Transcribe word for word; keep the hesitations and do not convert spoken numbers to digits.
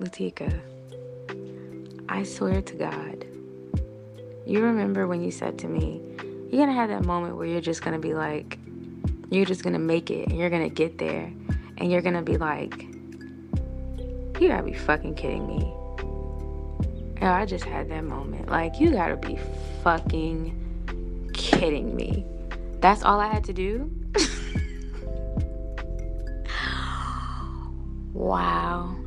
Latika, I swear to God, you remember when you said to me, you're going to have that moment where you're just going to be like, you're just going to make it, and you're going to get there, and you're going to be like, you got to be fucking kidding me. And I just had that moment. Like, you got to be fucking kidding me. That's all I had to do? Wow.